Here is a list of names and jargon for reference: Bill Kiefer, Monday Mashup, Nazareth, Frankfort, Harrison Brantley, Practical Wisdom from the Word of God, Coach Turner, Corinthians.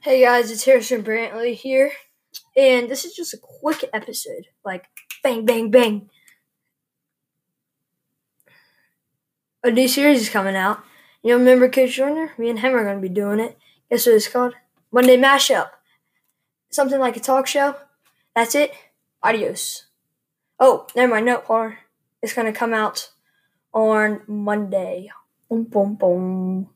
Hey guys, it's Harrison Brantley here, and this is just a quick episode, like bang, bang, bang. A new series is coming out. You remember Coach Turner? Me and him are going to be doing it. Guess what it's called? Monday Mashup. Something like a talk show. That's it. Adios. Oh, never mind. No, or it's going to come out on Monday. Boom, boom, boom.